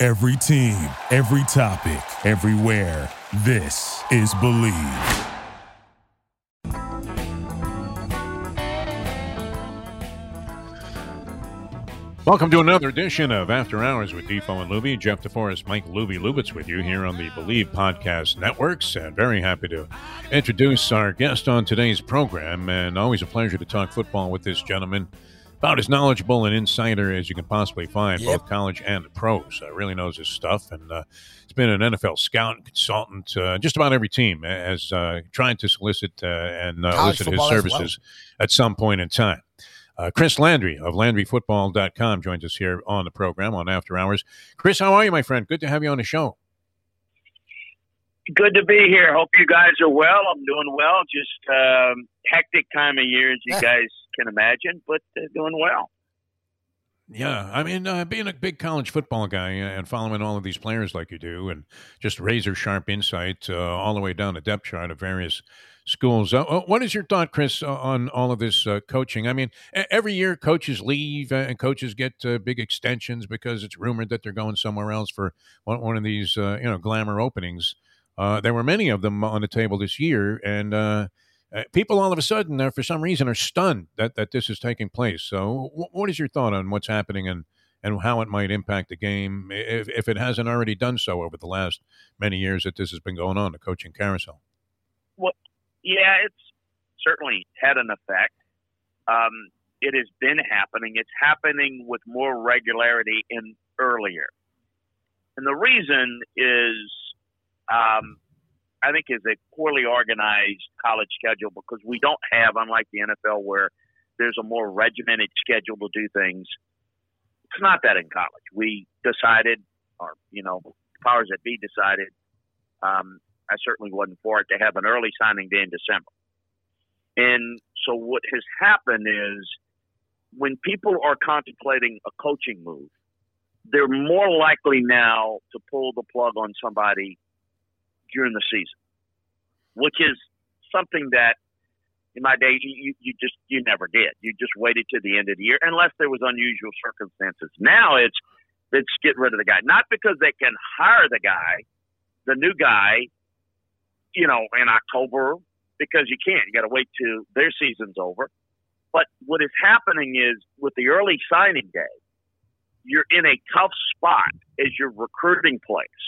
Every team, every topic, everywhere. This is Believe. Welcome to another edition of After Hours with Defoe and Luby. Jeff DeForest, Mike Luby Lubitz with you here on the Believe Podcast Networks. And very happy to introduce our guest on today's program. And always a pleasure to talk football with this gentleman. About as knowledgeable an insider as you can possibly find, both college and the pros. Really knows his stuff, and he's been an NFL scout and consultant. Just about every team has tried to solicit and elicit his services at some point in time. Chris Landry of LandryFootball.com joins us here on the program on After Hours. Chris, how are you, my friend? Good to have you on the show. Good to be here. Hope you guys are well. I'm doing well. Just hectic time of year, as you guys can imagine, but doing well. Yeah, I mean, being a big college football guy and following all of these players like you do, and just razor sharp insight all the way down the depth chart of various schools. What is your thought, Chris, on all of this coaching? I mean, every year coaches leave and coaches get big extensions because it's rumored that they're going somewhere else for one of these, glamour openings. There were many of them on the table this year, and people all of a sudden, for some reason, are stunned that this is taking place. So what is your thought on what's happening and how it might impact the game, if it hasn't already done so over the last many years that this has been going on, the coaching carousel? Well, yeah, it's certainly had an effect. It has been happening. It's happening with more regularity and earlier. And the reason is, I think, is a poorly organized college schedule, because we don't have, unlike the NFL where there's a more regimented schedule to do things, it's not that in college. We decided, or, powers that be decided, I certainly wasn't for it, to have an early signing day in December. And so what has happened is, when people are contemplating a coaching move, they're more likely now to pull the plug on somebody during the season, which is something that in my day you never did. You just waited to the end of the year unless there was unusual circumstances. Now it's let's get rid of the guy, not because they can hire the new guy, in October, because you can't. You got to wait till their season's over. But what is happening is, with the early signing day, you're in a tough spot as you're recruiting players.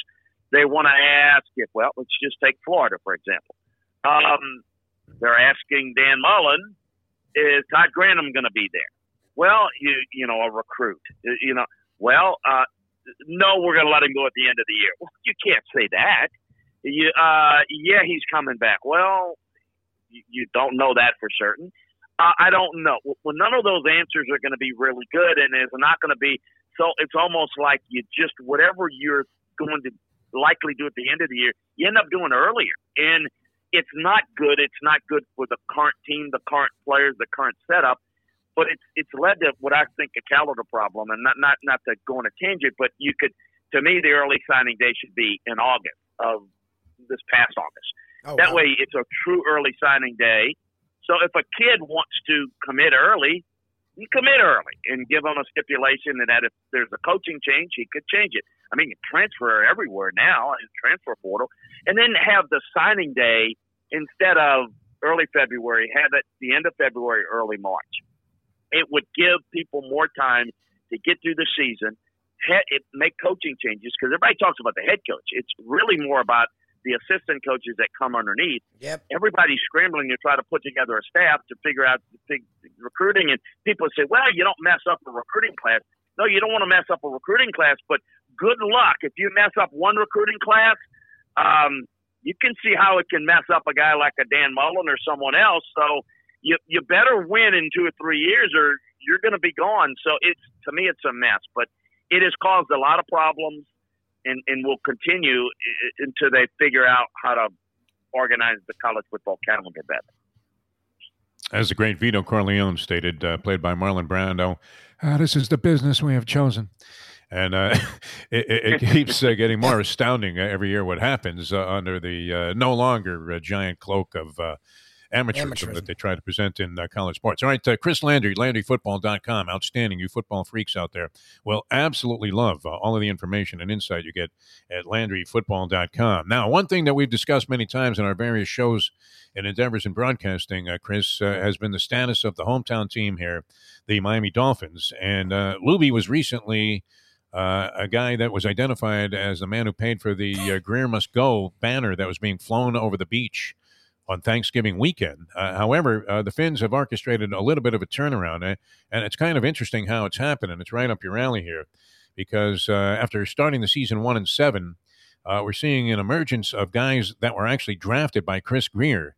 They want to ask let's just take Florida, for example. They're asking Dan Mullen, is Todd Grantham going to be there? Well, a recruit. No, we're going to let him go at the end of the year. Well, you can't say that. He's coming back. Well, you don't know that for certain. I don't know. Well, none of those answers are going to be really good, and it's not going to be – so it's almost like you just – whatever you're going to – likely do at the end of the year, you end up doing earlier. And it's not good. It's not good for the current team, the current players, the current setup. But it's led to what I think a calendar problem, and not to go on a tangent, but the early signing day should be in August of this past August. That way it's a true early signing day. So if a kid wants to commit early, you commit early and give him a stipulation that if there's a coaching change, he could change it. I mean, you transfer everywhere now in transfer portal, and then have the signing day instead of early February, have it the end of February, early March. It would give people more time to get through the season, make coaching changes, because everybody talks about the head coach. It's really more about the assistant coaches that come underneath. Yep. Everybody's scrambling to try to put together a staff to figure out the recruiting. And people say, well, you don't mess up a recruiting class. No, you don't want to mess up a recruiting class, but good luck. If you mess up one recruiting class, you can see how it can mess up a guy like a Dan Mullen or someone else. So you better win in 2 or 3 years or you're going to be gone. So to me, it's a mess. But it has caused a lot of problems. and will continue until they figure out how to organize the college football calendar better. As the great Vito Corleone stated, played by Marlon Brando, this is the business we have chosen. And it keeps getting more astounding every year what happens under the no longer giant cloak of amateurism that they try to present in college sports. All right, Chris Landry, LandryFootball.com. Outstanding, you football freaks out there will absolutely love all of the information and insight you get at LandryFootball.com. Now, one thing that we've discussed many times in our various shows and endeavors in broadcasting, Chris, has been the status of the hometown team here, the Miami Dolphins. And Luby was recently... a guy that was identified as the man who paid for the Greer Must Go banner that was being flown over the beach on Thanksgiving weekend. However, the Finns have orchestrated a little bit of a turnaround, and it's kind of interesting how it's happened, and it's right up your alley here, because after starting the season 1-7, we're seeing an emergence of guys that were actually drafted by Chris Greer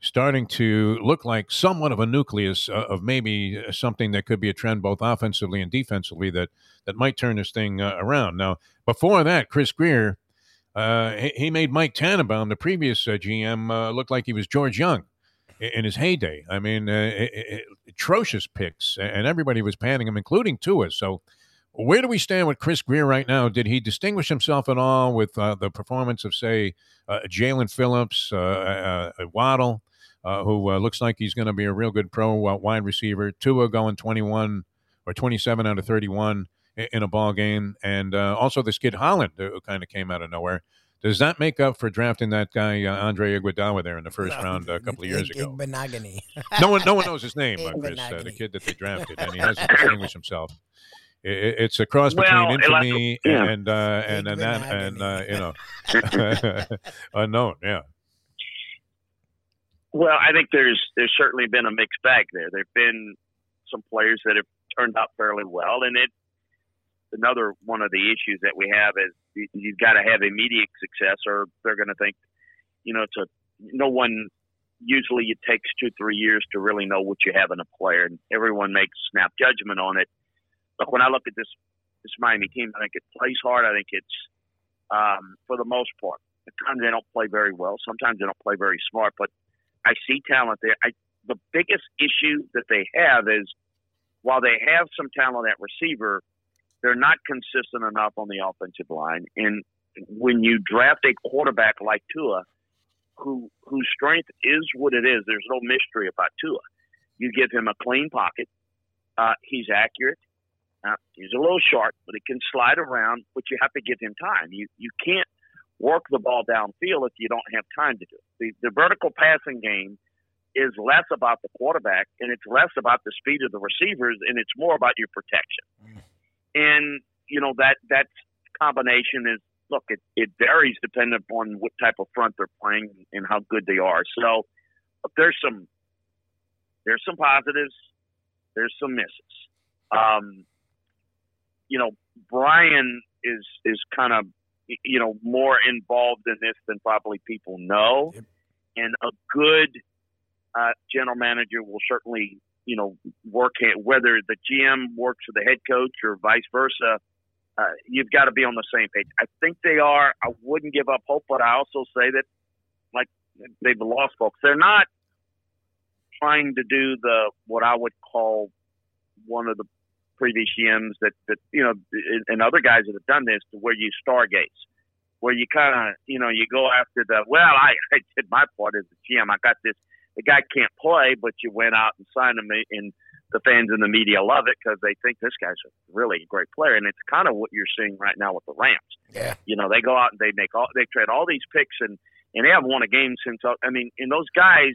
starting to look like somewhat of a nucleus of maybe something that could be a trend both offensively and defensively that might turn this thing around. Now, before that, Chris Greer, he made Mike Tannenbaum, the previous GM, look like he was George Young in his heyday. I mean, atrocious picks, and everybody was panning him, including Tua. So where do we stand with Chris Greer right now? Did he distinguish himself at all with the performance of, say, Jalen Phillips, Waddle? Who looks like he's going to be a real good pro wide receiver. Tua going 21 or 27 out of 31 in a ball game. And also this kid Holland, who kind of came out of nowhere. Does that make up for drafting that guy, Andre Iguodala, there in the first round a couple of years ago? No one knows his name, Chris, the kid that they drafted. And he hasn't distinguished himself. It's a cross between infamy and unknown, yeah. Well, I think there's certainly been a mixed bag there. There have been some players that have turned out fairly well, and it's another one of the issues that we have is you've got to have immediate success, or they're going to think, no one usually it takes 2-3 years to really know what you have in a player, and everyone makes snap judgment on it. But when I look at this Miami team, I think it plays hard. I think it's for the most part. Sometimes they don't play very well. Sometimes they don't play very smart, but I see talent there. The biggest issue that they have is while they have some talent at receiver, they're not consistent enough on the offensive line. And when you draft a quarterback like Tua, whose strength is what it is, there's no mystery about Tua. You give him a clean pocket. He's accurate. He's a little short, but he can slide around, but you have to give him time. You can't work the ball downfield if you don't have time to do it. The vertical passing game is less about the quarterback, and it's less about the speed of the receivers, and it's more about your protection. And, that combination is, look, it varies depending upon what type of front they're playing and how good they are. So there's some positives, there's some misses. Brian is kind of, more involved in this than probably people know. Yep. And a good general manager will certainly, work whether the GM works with the head coach or vice versa. You've got to be on the same page. I think they are. I wouldn't give up hope, but I also say that, like, they've lost folks. They're not trying to do what I would call one of the previous GMs that and other guys that have done this, to where you stargaze, where you kind of, you go after I did my part as a GM. I got this, the guy can't play, but you went out and signed him, and the fans and the media love it because they think this guy's a really great player. And it's kind of what you're seeing right now with the Rams. Yeah. They go out and they trade all these picks and they haven't won a game since, and those guys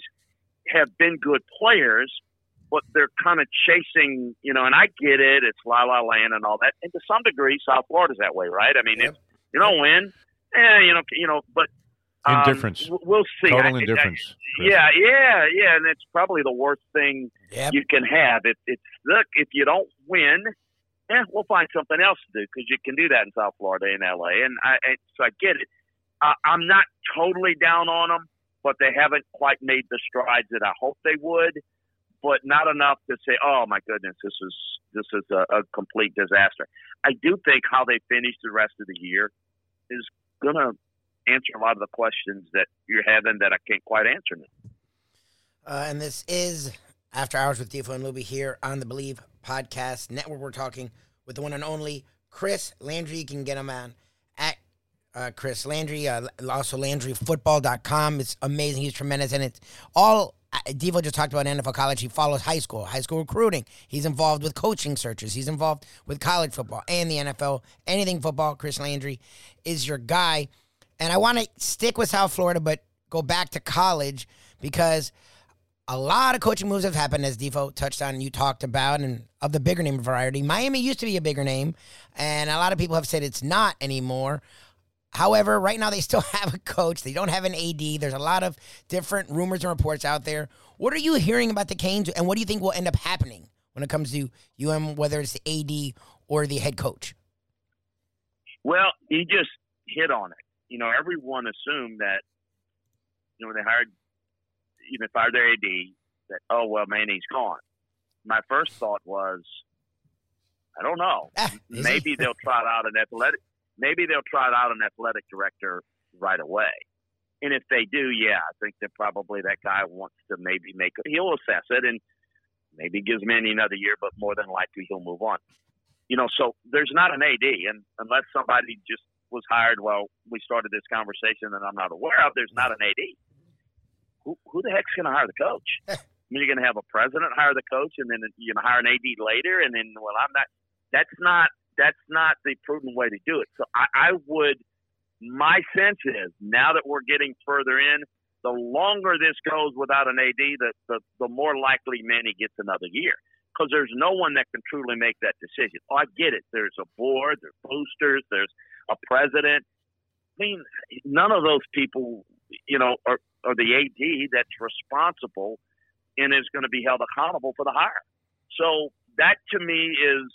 have been good players, but they're kind of chasing, and I get it. It's la-la land and all that. And to some degree, South Florida's that way, right? I mean, yep. If you don't win, but... indifference. We'll see. Total indifference. Yeah. And it's probably the worst thing you can have. If you don't win, we'll find something else to do, because you can do that in South Florida, in L.A., so I get it. I'm not totally down on them, but they haven't quite made the strides that I hoped they would. But not enough to say, oh, my goodness, this is a complete disaster. I do think how they finish the rest of the year is going to answer a lot of the questions that you're having that I can't quite answer now. And this is After Hours with Defoe and Luby here on the Believe Podcast Network. We're talking with the one and only Chris Landry. You can get him on at Chris Landry, also LandryFootball.com. It's amazing. He's tremendous. And it's all, Devo just talked about NFL college. He follows high school recruiting. He's involved with coaching searches. He's involved with college football and the NFL. Anything football, Chris Landry is your guy. And I want to stick with South Florida, but go back to college because a lot of coaching moves have happened, as Defoe touched on and you talked about, and of the bigger name variety. Miami used to be a bigger name, and a lot of people have said it's not anymore. However, right now they still have a coach. They don't have an AD. There's a lot of different rumors and reports out there. What are you hearing about the Canes, and what do you think will end up happening when it comes to UM, whether it's the AD or the head coach? Well, you just hit on it. You know, everyone assumed that, you know, when they fired their AD, that, oh, well, Manny's gone. My first thought was, I don't know. Maybe they'll try it out an athletic. Maybe they'll try it out an athletic director right away. And if they do, yeah, I think that probably that guy wants to maybe he'll assess it and maybe gives Manny another year, but more than likely he'll move on. You know, so there's not an AD. And unless somebody just was hired while we started this conversation that I'm not aware of, there's not an AD. Who the heck's going to hire the coach? I mean, you're going to have a president hire the coach, and then you're going to hire an AD later, and then, well, I'm not – that's not the prudent way to do it. So my sense is, now that we're getting further in, the longer this goes without an AD, the more likely Manny gets another year, because there's no one that can truly make that decision. Oh, I get it. There's a board, there's boosters, there's a president. I mean, none of those people, you know, are the AD that's responsible and is going to be held accountable for the hire. So that to me is,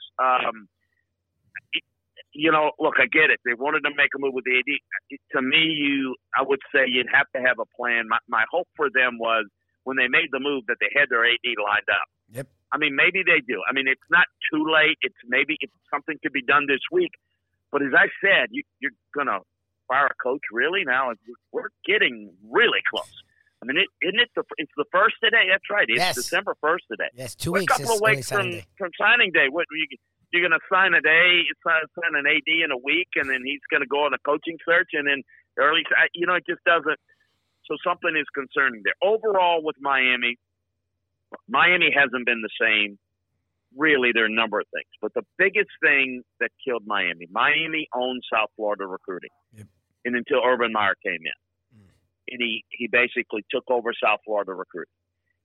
you know, look, I get it. They wanted to make a move with the AD. To me, I would say you'd have to have a plan. My hope for them was when they made the move that they had their AD lined up. Yep. I mean, maybe they do. I mean, it's not too late. It's maybe if something could be done this week. But as I said, you're going to fire a coach really now? We're getting really close. I mean, it's the first today. That's right. It's December 1st today. Yes, 2 weeks. A couple of weeks from signing day. What you're going to sign a day, sign an AD in a week, and then he's going to go on a coaching search, and then early, you know, it just doesn't. So something is concerning there. Overall, with Miami hasn't been the same. Really, there are a number of things, but the biggest thing that killed Miami owned South Florida recruiting. Yep. And until Urban Meyer came in, and he basically took over South Florida recruiting.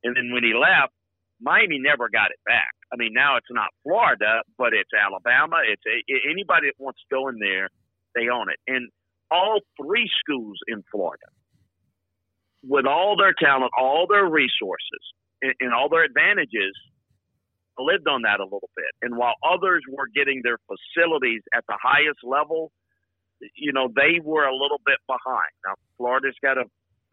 And then when he left, Miami never got it back. I mean, now it's not Florida, but it's Alabama. It's anybody that wants to go in there, they own it. And all three schools in Florida, with all their talent, all their resources, and all their advantages, lived on that a little bit. And while others were getting their facilities at the highest level, you know, they were a little bit behind. Now, Florida's got a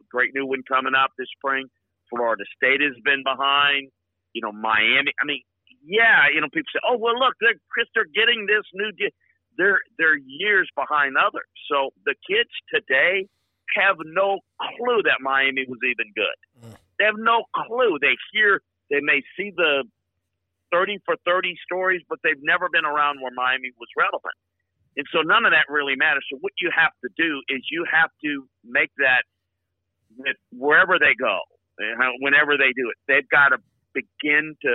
great new one coming up this spring. Florida State has been behind. You know, Miami. I mean, yeah, you know, people say, oh, well, look, they're getting this new deal. They're years behind others. So the kids today have no clue that Miami was even good. They have no clue. They may see the 30 for 30 stories, but they've never been around where Miami was relevant. And so none of that really matters. So what you have to do is you have to make that wherever they go, whenever they do it, they've got to begin to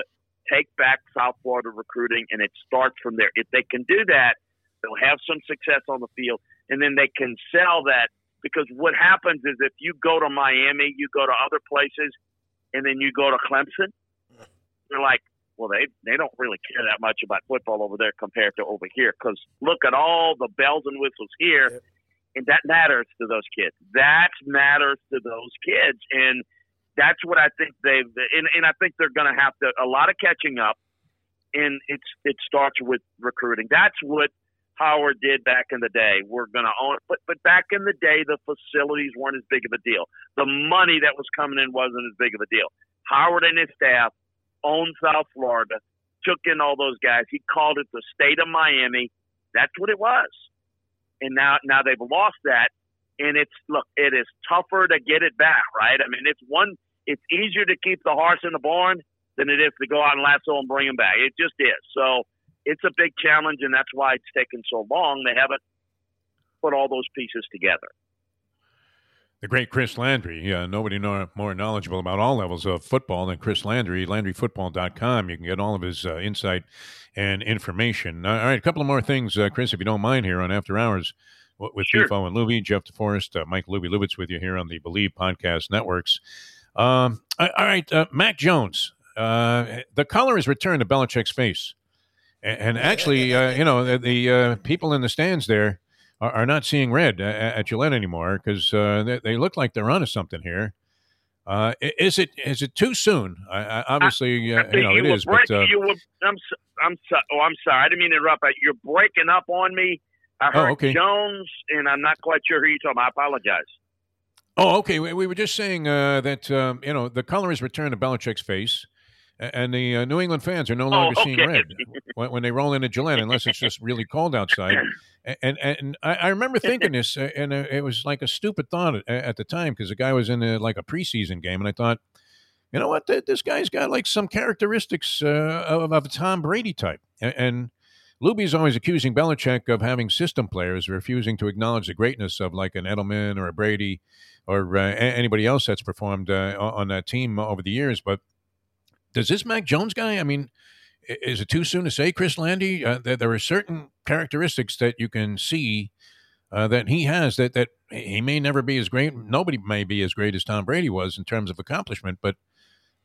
take back South Florida recruiting, and it starts from there. If they can do that, they'll have some success on the field, and then they can sell that, because what happens is if you go to Miami, you go to other places, and then you go to Clemson, you're like, well, they don't really care that much about football over there compared to over here, because look at all the bells and whistles here, yep. And that matters to those kids. That matters to those kids, and that's what I think they've – and I think they're going to have to – a lot of catching up, and it starts with recruiting. That's what Howard did back in the day. We're going to own it. But back in the day, the facilities weren't as big of a deal. The money that was coming in wasn't as big of a deal. Howard and his staff owned South Florida, took in all those guys. He called it the state of Miami. That's what it was. and now they've lost that. And it is tougher to get it back, right? I mean, it's easier to keep the horse in the barn than it is to go out and lasso and bring him back. It just is. So it's a big challenge, and that's why it's taken so long. They haven't put all those pieces together. The great Chris Landry. Nobody more knowledgeable about all levels of football than Chris Landry, LandryFootball.com. You can get all of his insight and information. All right, a couple of more things, Chris, if you don't mind, here on After Hours with Defoe and Luby. Jeff DeForest, Mike Luby Lubitz with you here on the Believe Podcast Networks. Mac Jones. The color has returned to Belichick's face. And actually, the people in the stands there are not seeing red at Gillette anymore because they look like they're onto something here. Is it too soon? It is. I'm sorry. I didn't mean to interrupt. You're breaking up on me. I heard Jones, and I'm not quite sure who you're talking about. I apologize. Oh, okay. We were just saying that the color has returned to Belichick's face. And the New England fans are no longer seeing red when they roll into Gillette, unless it's just really cold outside. And I remember thinking this, and it was like a stupid thought at the time because the guy was in a preseason game, and I thought, you know what, this guy's got like some characteristics of a Tom Brady type. And Luby's always accusing Belichick of having system players refusing to acknowledge the greatness of like an Edelman or a Brady or anybody else that's performed on that team over the years, but. Does this Mac Jones guy, I mean, is it too soon to say, Chris Landy, that there are certain characteristics that you can see that he has that he may never be as great. Nobody may be as great as Tom Brady was in terms of accomplishment. But,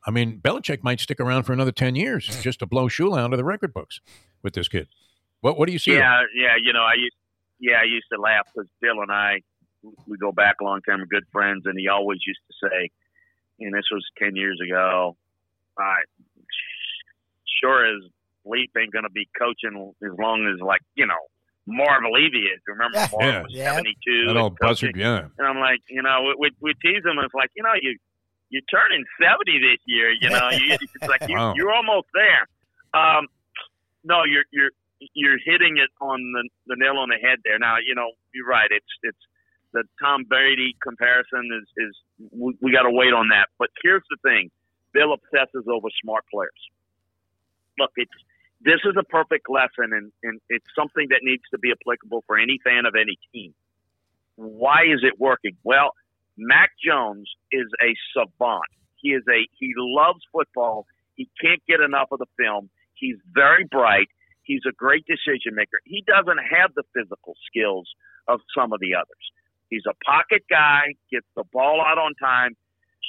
I mean, Belichick might stick around for another 10 years just to blow Shula out of the record books with this kid. What do you see? I used to laugh because Bill and I, we go back a long time, we're good friends, and he always used to say, and this was 10 years ago, sure as Leaf ain't going to be coaching as long as, Marv Levy is. Remember, Marv was 72. That old buzzard, yeah. And I'm like, we tease him. It's like, you're turning 70 this year, It's like, wow. You're almost there. No, you're hitting it on the nail on the head there. Now, you're right. It's the Tom Brady comparison is we got to wait on that. But here's the thing. Bill obsesses over smart players. Look, this is a perfect lesson, and it's something that needs to be applicable for any fan of any team. Why is it working? Well, Mac Jones is a savant. He loves football. He can't get enough of the film. He's very bright. He's a great decision maker. He doesn't have the physical skills of some of the others. He's a pocket guy, gets the ball out on time.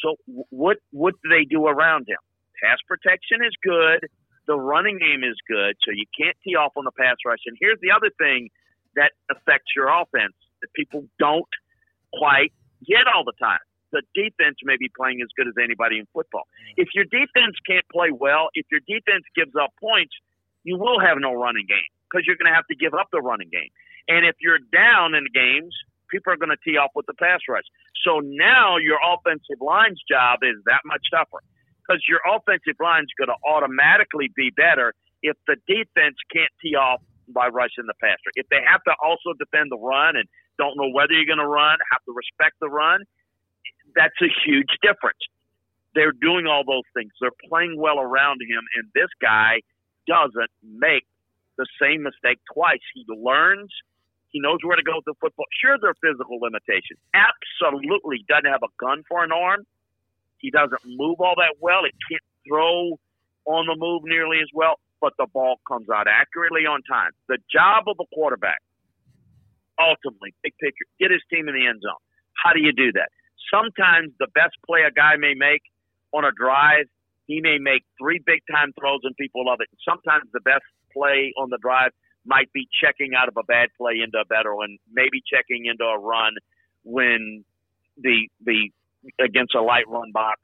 So what do they do around him? Pass protection is good. The running game is good. So you can't tee off on the pass rush. And here's the other thing that affects your offense that people don't quite get all the time. The defense may be playing as good as anybody in football. If your defense can't play well, if your defense gives up points, you will have no running game because you're going to have to give up the running game. And if you're down in the games, people are going to tee off with the pass rush. So now your offensive line's job is that much tougher because your offensive line's going to automatically be better if the defense can't tee off by rushing the passer. If they have to also defend the run and don't know whether you're going to run, have to respect the run, that's a huge difference. They're doing all those things. They're playing well around him, and this guy doesn't make the same mistake twice. He learns. He knows where to go with the football. Sure, there are physical limitations. Absolutely doesn't have a gun for an arm. He doesn't move all that well. He can't throw on the move nearly as well, but the ball comes out accurately on time. The job of a quarterback, ultimately, big picture, get his team in the end zone. How do you do that? Sometimes the best play a guy may make on a drive, he may make three big-time throws and people love it. Sometimes the best play on the drive might be checking out of a bad play into a better one, maybe checking into a run when the against a light run box,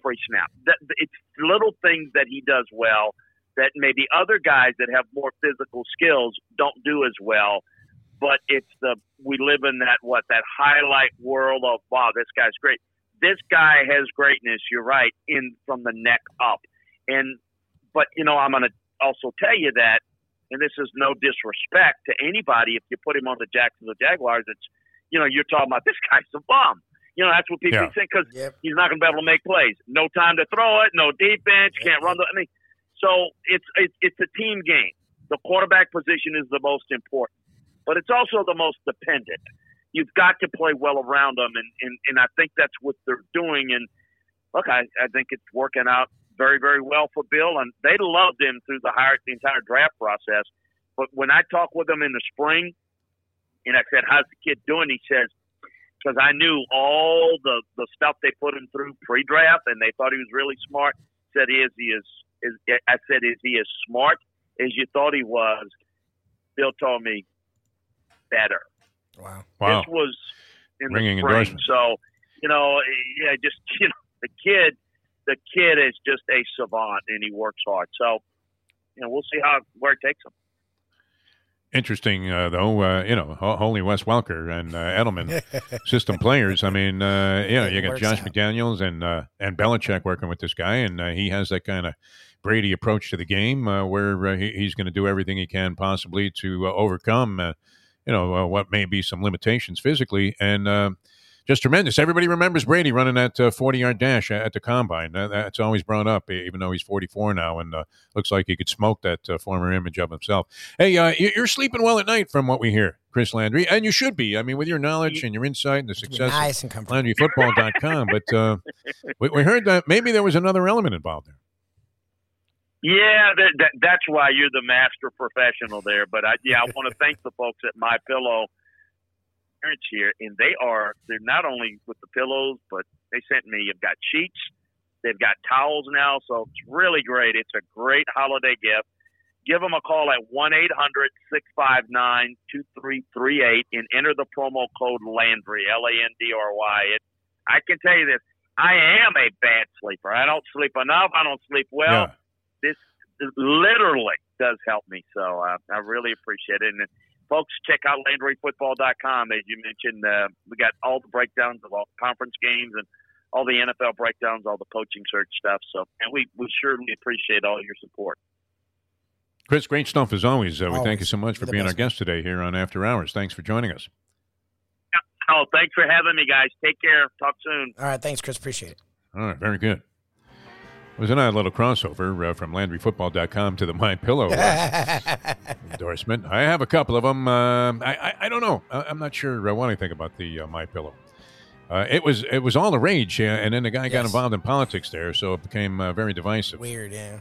pre-snap. It's little things that he does well that maybe other guys that have more physical skills don't do as well. But we live in that highlight world of, wow, this guy's great. This guy has greatness, you're right, from the neck up. But I'm going to also tell you that and this is no disrespect to anybody, if you put him on the Jacksonville Jaguars, it's, you know, you're talking about this guy's a bum. You know, that's what people think, because he's not going to be able to make plays. No time to throw it, no defense, can't run the – I mean, so it's a team game. The quarterback position is the most important, but it's also the most dependent. You've got to play well around them, and I think that's what they're doing. And, look, I think it's working out very, very well for Bill, and they loved him through the entire draft process. But when I talked with him in the spring, and I said, how's the kid doing? He says, because I knew all the stuff they put him through pre-draft, and they thought he was really smart. Said I said, is he as smart as you thought he was? Bill told me, better. Wow. This was in ringing the spring. So, you know, the kid is just a savant, and he works hard. So, you know, we'll see where it takes him. Interesting, Holy Wes Welker and Edelman system players. I mean, you got Josh McDaniels and Belichick working with this guy, and he has that kind of Brady approach to the game where he's going to do everything he can possibly to overcome, what may be some limitations physically, and just tremendous. Everybody remembers Brady running that 40-yard dash at the Combine. That's always brought up, even though he's 44 now, and looks like he could smoke that former image of himself. Hey, you're sleeping well at night from what we hear, Chris Landry, and you should be. I mean, with your knowledge and your insight and the success of LandryFootball.com, but we heard that maybe there was another element involved there. Yeah, that's why you're the master professional there. But, I want to thank the folks at My Pillow here, and they're not only with the pillows, but they sent me, you've got sheets, they've got towels now, so it's really great. It's a great holiday gift. Give them a call at 1-800-659-2338 and enter the promo code Landry, Landry. I can tell you this, I am a bad sleeper. I don't sleep enough. I don't sleep well. Yeah. This literally does help me, so I really appreciate it. And folks, check out LandryFootball.com. As you mentioned, we got all the breakdowns of all conference games and all the NFL breakdowns, all the coaching search stuff. So, and we certainly appreciate all your support. Chris, great stuff as always. We thank you so much for being our guest today here on After Hours. Thanks for joining us. Oh, thanks for having me, guys. Take care. Talk soon. All right, thanks, Chris. Appreciate it. All right, very good. It was a nice little crossover from LandryFootball.com to the My Pillow endorsement. I have a couple of them. I don't know. I'm not sure what I think about the My Pillow. It was all the rage, and then the guy got involved in politics there, so it became very divisive. Weird, yeah.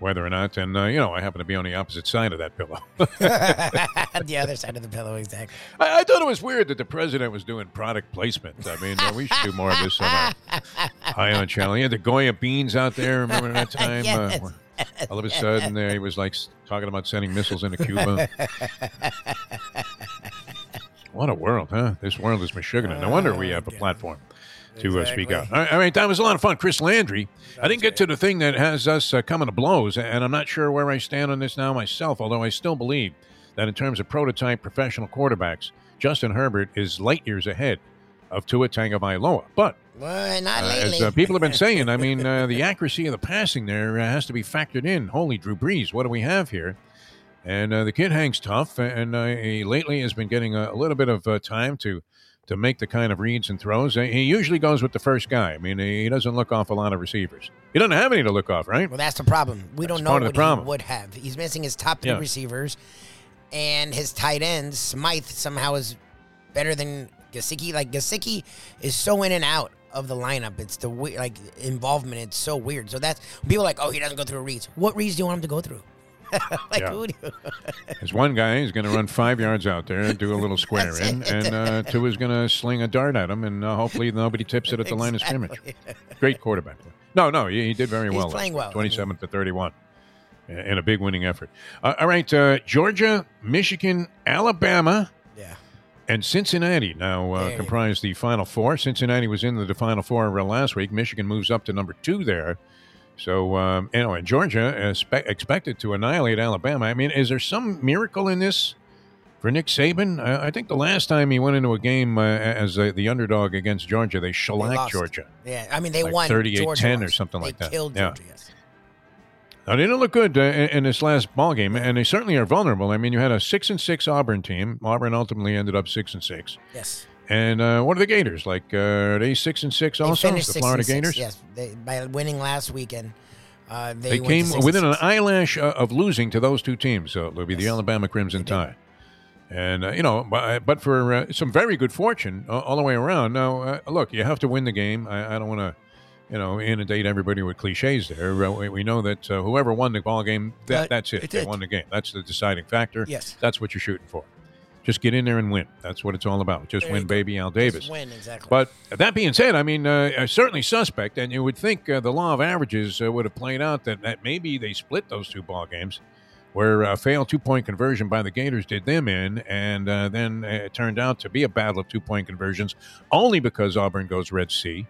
Whether or not, and I happen to be on the opposite side of that pillow. The other side of the pillow, exactly. I thought it was weird that the president was doing product placement. I mean, we should do more of this on our ION channel. He had the Goya beans out there, remember that time? Yes. All of a sudden, he was like talking about sending missiles into Cuba. What a world, huh? This world is meshugana. No wonder we have a platform to speak out. All right, that was a lot of fun. Chris Landry, I didn't get to the thing that has us coming to blows, and I'm not sure where I stand on this now myself, although I still believe that in terms of prototype professional quarterbacks, Justin Herbert is light years ahead of Tua Tagovailoa. But not lately. As people have been saying, I mean, the accuracy of the passing there has to be factored in. Holy Drew Brees, what do we have here? And the kid hangs tough, and he lately has been getting a little bit of time to make the kind of reads and throws. He usually goes with the first guy. I mean, he doesn't look off a lot of receivers. He doesn't have any to look off, right? Well, that's the problem. We don't know what he would have. He's missing his top three receivers, and his tight end, Smythe, somehow is better than Gesicki. Like, Gesicki is so in and out of the lineup. It's the involvement. It's so weird. So that's people are like, oh, he doesn't go through reads. What reads do you want him to go through? Who do you? There's one guy who's going to run 5 yards out there and do a little square in, and two is going to sling a dart at him, and hopefully nobody tips it at the line of scrimmage. Great quarterback. No, he did very well. He's playing well. 27 to 31 in a big winning effort. All right, Georgia, Michigan, Alabama, and Cincinnati now comprise the Final Four. Cincinnati was in the Final Four last week. Michigan moves up to number 2 there. So, Georgia is expected to annihilate Alabama. I mean, is there some miracle in this for Nick Saban? I think the last time he went into a game as the underdog against Georgia, they shellacked Georgia. Yeah, I mean, they won 38-10 or something like that. They killed Georgia, yes. Now, they didn't look good in this last ball game, and they certainly are vulnerable. I mean, you had a 6-6 Auburn team. Auburn ultimately ended up 6-6. Yes. And what are the Gators like? Are they 6-6 also? They finished the Florida 6-6, Gators. Yes, by winning last weekend. They came within an eyelash of losing to those two teams. So it'll be the Alabama Crimson Tide. And, you know, but for some very good fortune all the way around. Now, look, you have to win the game. I don't want to, you know, inundate everybody with cliches there. We know that whoever won the ball game, that's it. They won the game. That's the deciding factor. Yes. That's what you're shooting for. Just get in there and win. That's what it's all about. Just win, baby, Al Davis. Just win, exactly. But that being said, I mean, certainly suspect, and you would think the law of averages would have played out that maybe they split those two ball games, where a failed two-point conversion by the Gators did them in, and then it turned out to be a battle of two-point conversions only because Auburn goes Red Sea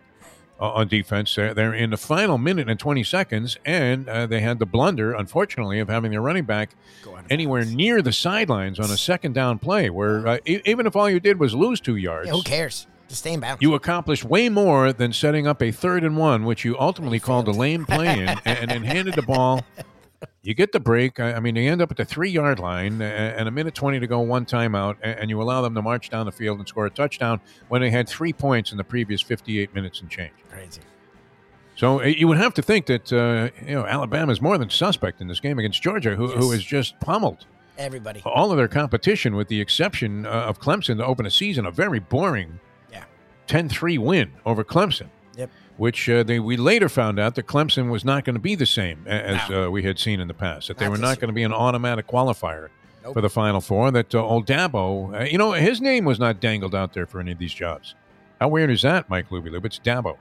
on defense. They're in the final minute and 20 seconds, and they had the blunder, unfortunately, of having their running back anywhere near the sidelines on a second down play, where even if all you did was lose 2 yards. Yeah, who cares? Just stay in bounds. You accomplished way more than setting up a 3rd and 1, which you ultimately called a lame play in, and then handed the ball. You get the break. I mean, they end up at the 3-yard line and a minute 20 to go, one timeout, and you allow them to march down the field and score a touchdown when they had 3 points in the previous 58 minutes and change. Crazy. So you would have to think that you know, Alabama is more than suspect in this game against Georgia, who has just pummeled everybody. All of their competition, with the exception of Clemson to open a season, a very boring 10-3 win over Clemson. Yep. Which we later found out that Clemson was not going to be the same as we had seen in the past, that they were not going to be an automatic qualifier for the Final Four, that old Dabo, you know, his name was not dangled out there for any of these jobs. How weird is that, Mike Luby Lubitz, Dabo?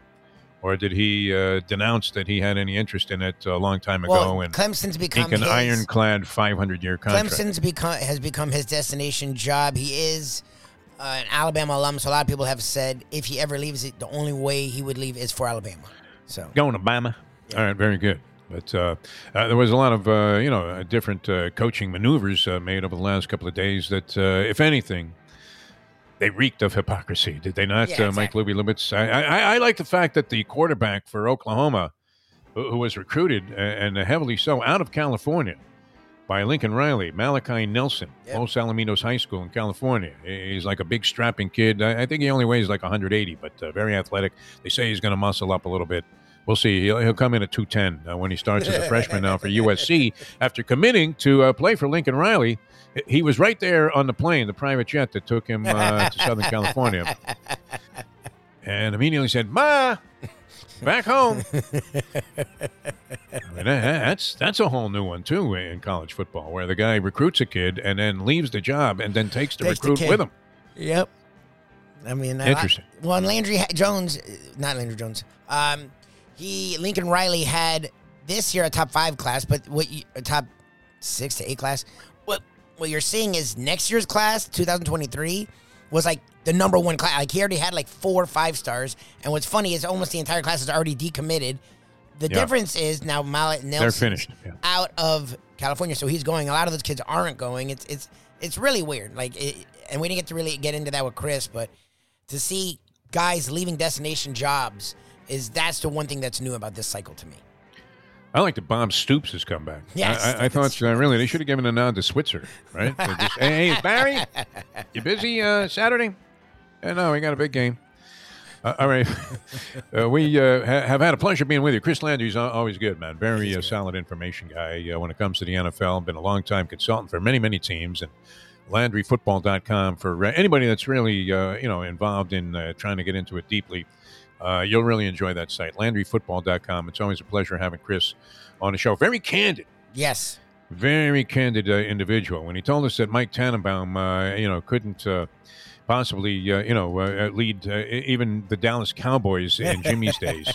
Or did he denounce that he had any interest in it a long time ago? Well, and Clemson's become an ironclad 500-year contract. Clemson's has become his destination job. He is an Alabama alum, so a lot of people have said if he ever leaves it, the only way he would leave is for Alabama. So going to Bama. Yeah. All right, very good. But there was a lot of you know, different coaching maneuvers made over the last couple of days that, if anything, they reeked of hypocrisy. Did they not, exactly. Mike Luby Lubitz? I like the fact that the quarterback for Oklahoma, who was recruited and heavily so out of California by Lincoln Riley, Malachi Nelson, Los Alamitos High School in California. He's like a big strapping kid. I think he only weighs like 180, but very athletic. They say he's going to muscle up a little bit. We'll see. He'll come in at 210 when he starts as a freshman now for USC. After committing to play for Lincoln Riley, he was right there on the plane, the private jet that took him to Southern California. And immediately said, Ma! Back home. I mean, that's a whole new one, too, in college football, where the guy recruits a kid and then leaves the job and then takes the recruit with him. Yep. I mean, interesting. Well, Lincoln Riley had this year a top 5 class, but a top 6 to 8 class. What you're seeing is next year's class, 2023, was like the number one class. Like, he already had like 4 or 5 stars. And what's funny is almost the entire class is already decommitted. The difference is now Mallet Nelson's out of California, so he's going. A lot of those kids aren't going. It's really weird. Like, and we didn't get to really get into that with Chris, but to see guys leaving destination jobs that's the one thing that's new about this cycle to me. I like that Bob Stoops has come back. Yes, I thought really they should have given a nod to Switzer, right? Just, hey, Barry, you busy Saturday? No, we got a big game. All right. We have had a pleasure being with you. Chris Landry's always good, man. Very solid information guy when it comes to the NFL. Been a long-time consultant for many, many teams. And LandryFootball.com for anybody that's really you know, involved in trying to get into it deeply. You'll really enjoy that site, LandryFootball.com. It's always a pleasure having Chris on the show. Very candid. Yes. Very candid individual. When he told us that Mike Tannenbaum, you know, couldn't possibly, you know, lead even the Dallas Cowboys in Jimmy's days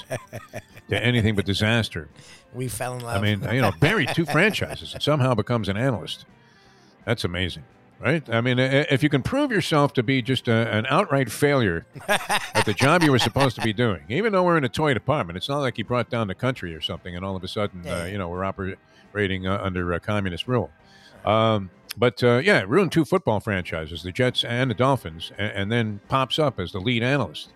to anything but disaster. We fell in love. I mean, you know, buried 2 franchises and somehow becomes an analyst. That's amazing. Right? I mean, if you can prove yourself to be just an outright failure at the job you were supposed to be doing, even though we're in a toy department, it's not like you brought down the country or something and all of a sudden, you know, we're operating under communist rule. But ruined 2 football franchises, the Jets and the Dolphins, and then pops up as the lead analyst.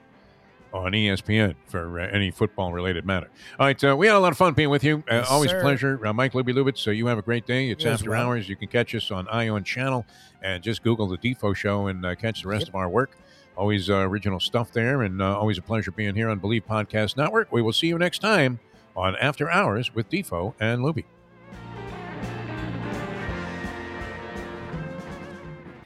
on ESPN for any football-related matter. All right, we had a lot of fun being with you. Always a pleasure. Mike Luby Lubitz, so you have a great day. It's after hours. You can catch us on ION channel and just Google the Defoe Show and catch the rest of our work. Always original stuff there, and always a pleasure being here on Believe Podcast Network. We will see you next time on After Hours with Defoe and Luby.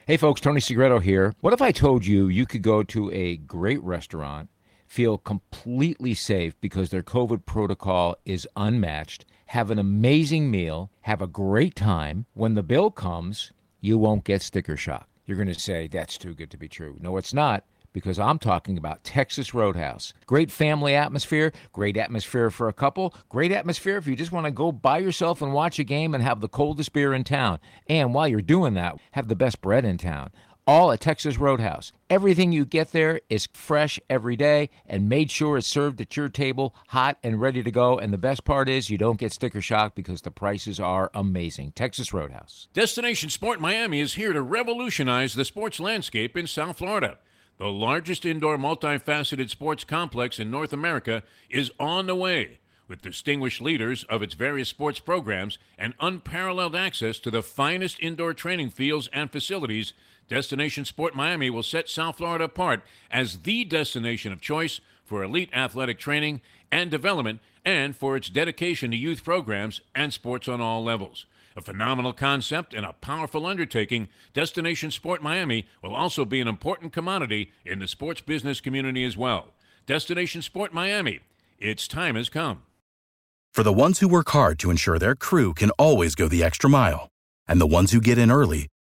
Hey, folks, Tony Segretto here. What if I told you you could go to a great restaurant, feel completely safe because their COVID protocol is unmatched, have an amazing meal, have a great time. When the bill comes, you won't get sticker shock. You're going to say, that's too good to be true. No, it's not, because I'm talking about Texas Roadhouse. Great family atmosphere, great atmosphere for a couple, great atmosphere if you just want to go by yourself and watch a game and have the coldest beer in town. And while you're doing that, have the best bread in town. All at Texas Roadhouse. Everything you get there is fresh every day and made sure it's served at your table, hot and ready to go. And the best part is you don't get sticker shock because the prices are amazing. Texas Roadhouse. Destination Sport Miami is here to revolutionize the sports landscape in South Florida. The largest indoor multifaceted sports complex in North America is on the way, with distinguished leaders of its various sports programs and unparalleled access to the finest indoor training fields and facilities. Destination Sport Miami will set South Florida apart as the destination of choice for elite athletic training and development, and for its dedication to youth programs and sports on all levels. A phenomenal concept and a powerful undertaking, Destination Sport Miami will also be an important commodity in the sports business community as well. Destination Sport Miami, its time has come. For the ones who work hard to ensure their crew can always go the extra mile, and the ones who get in early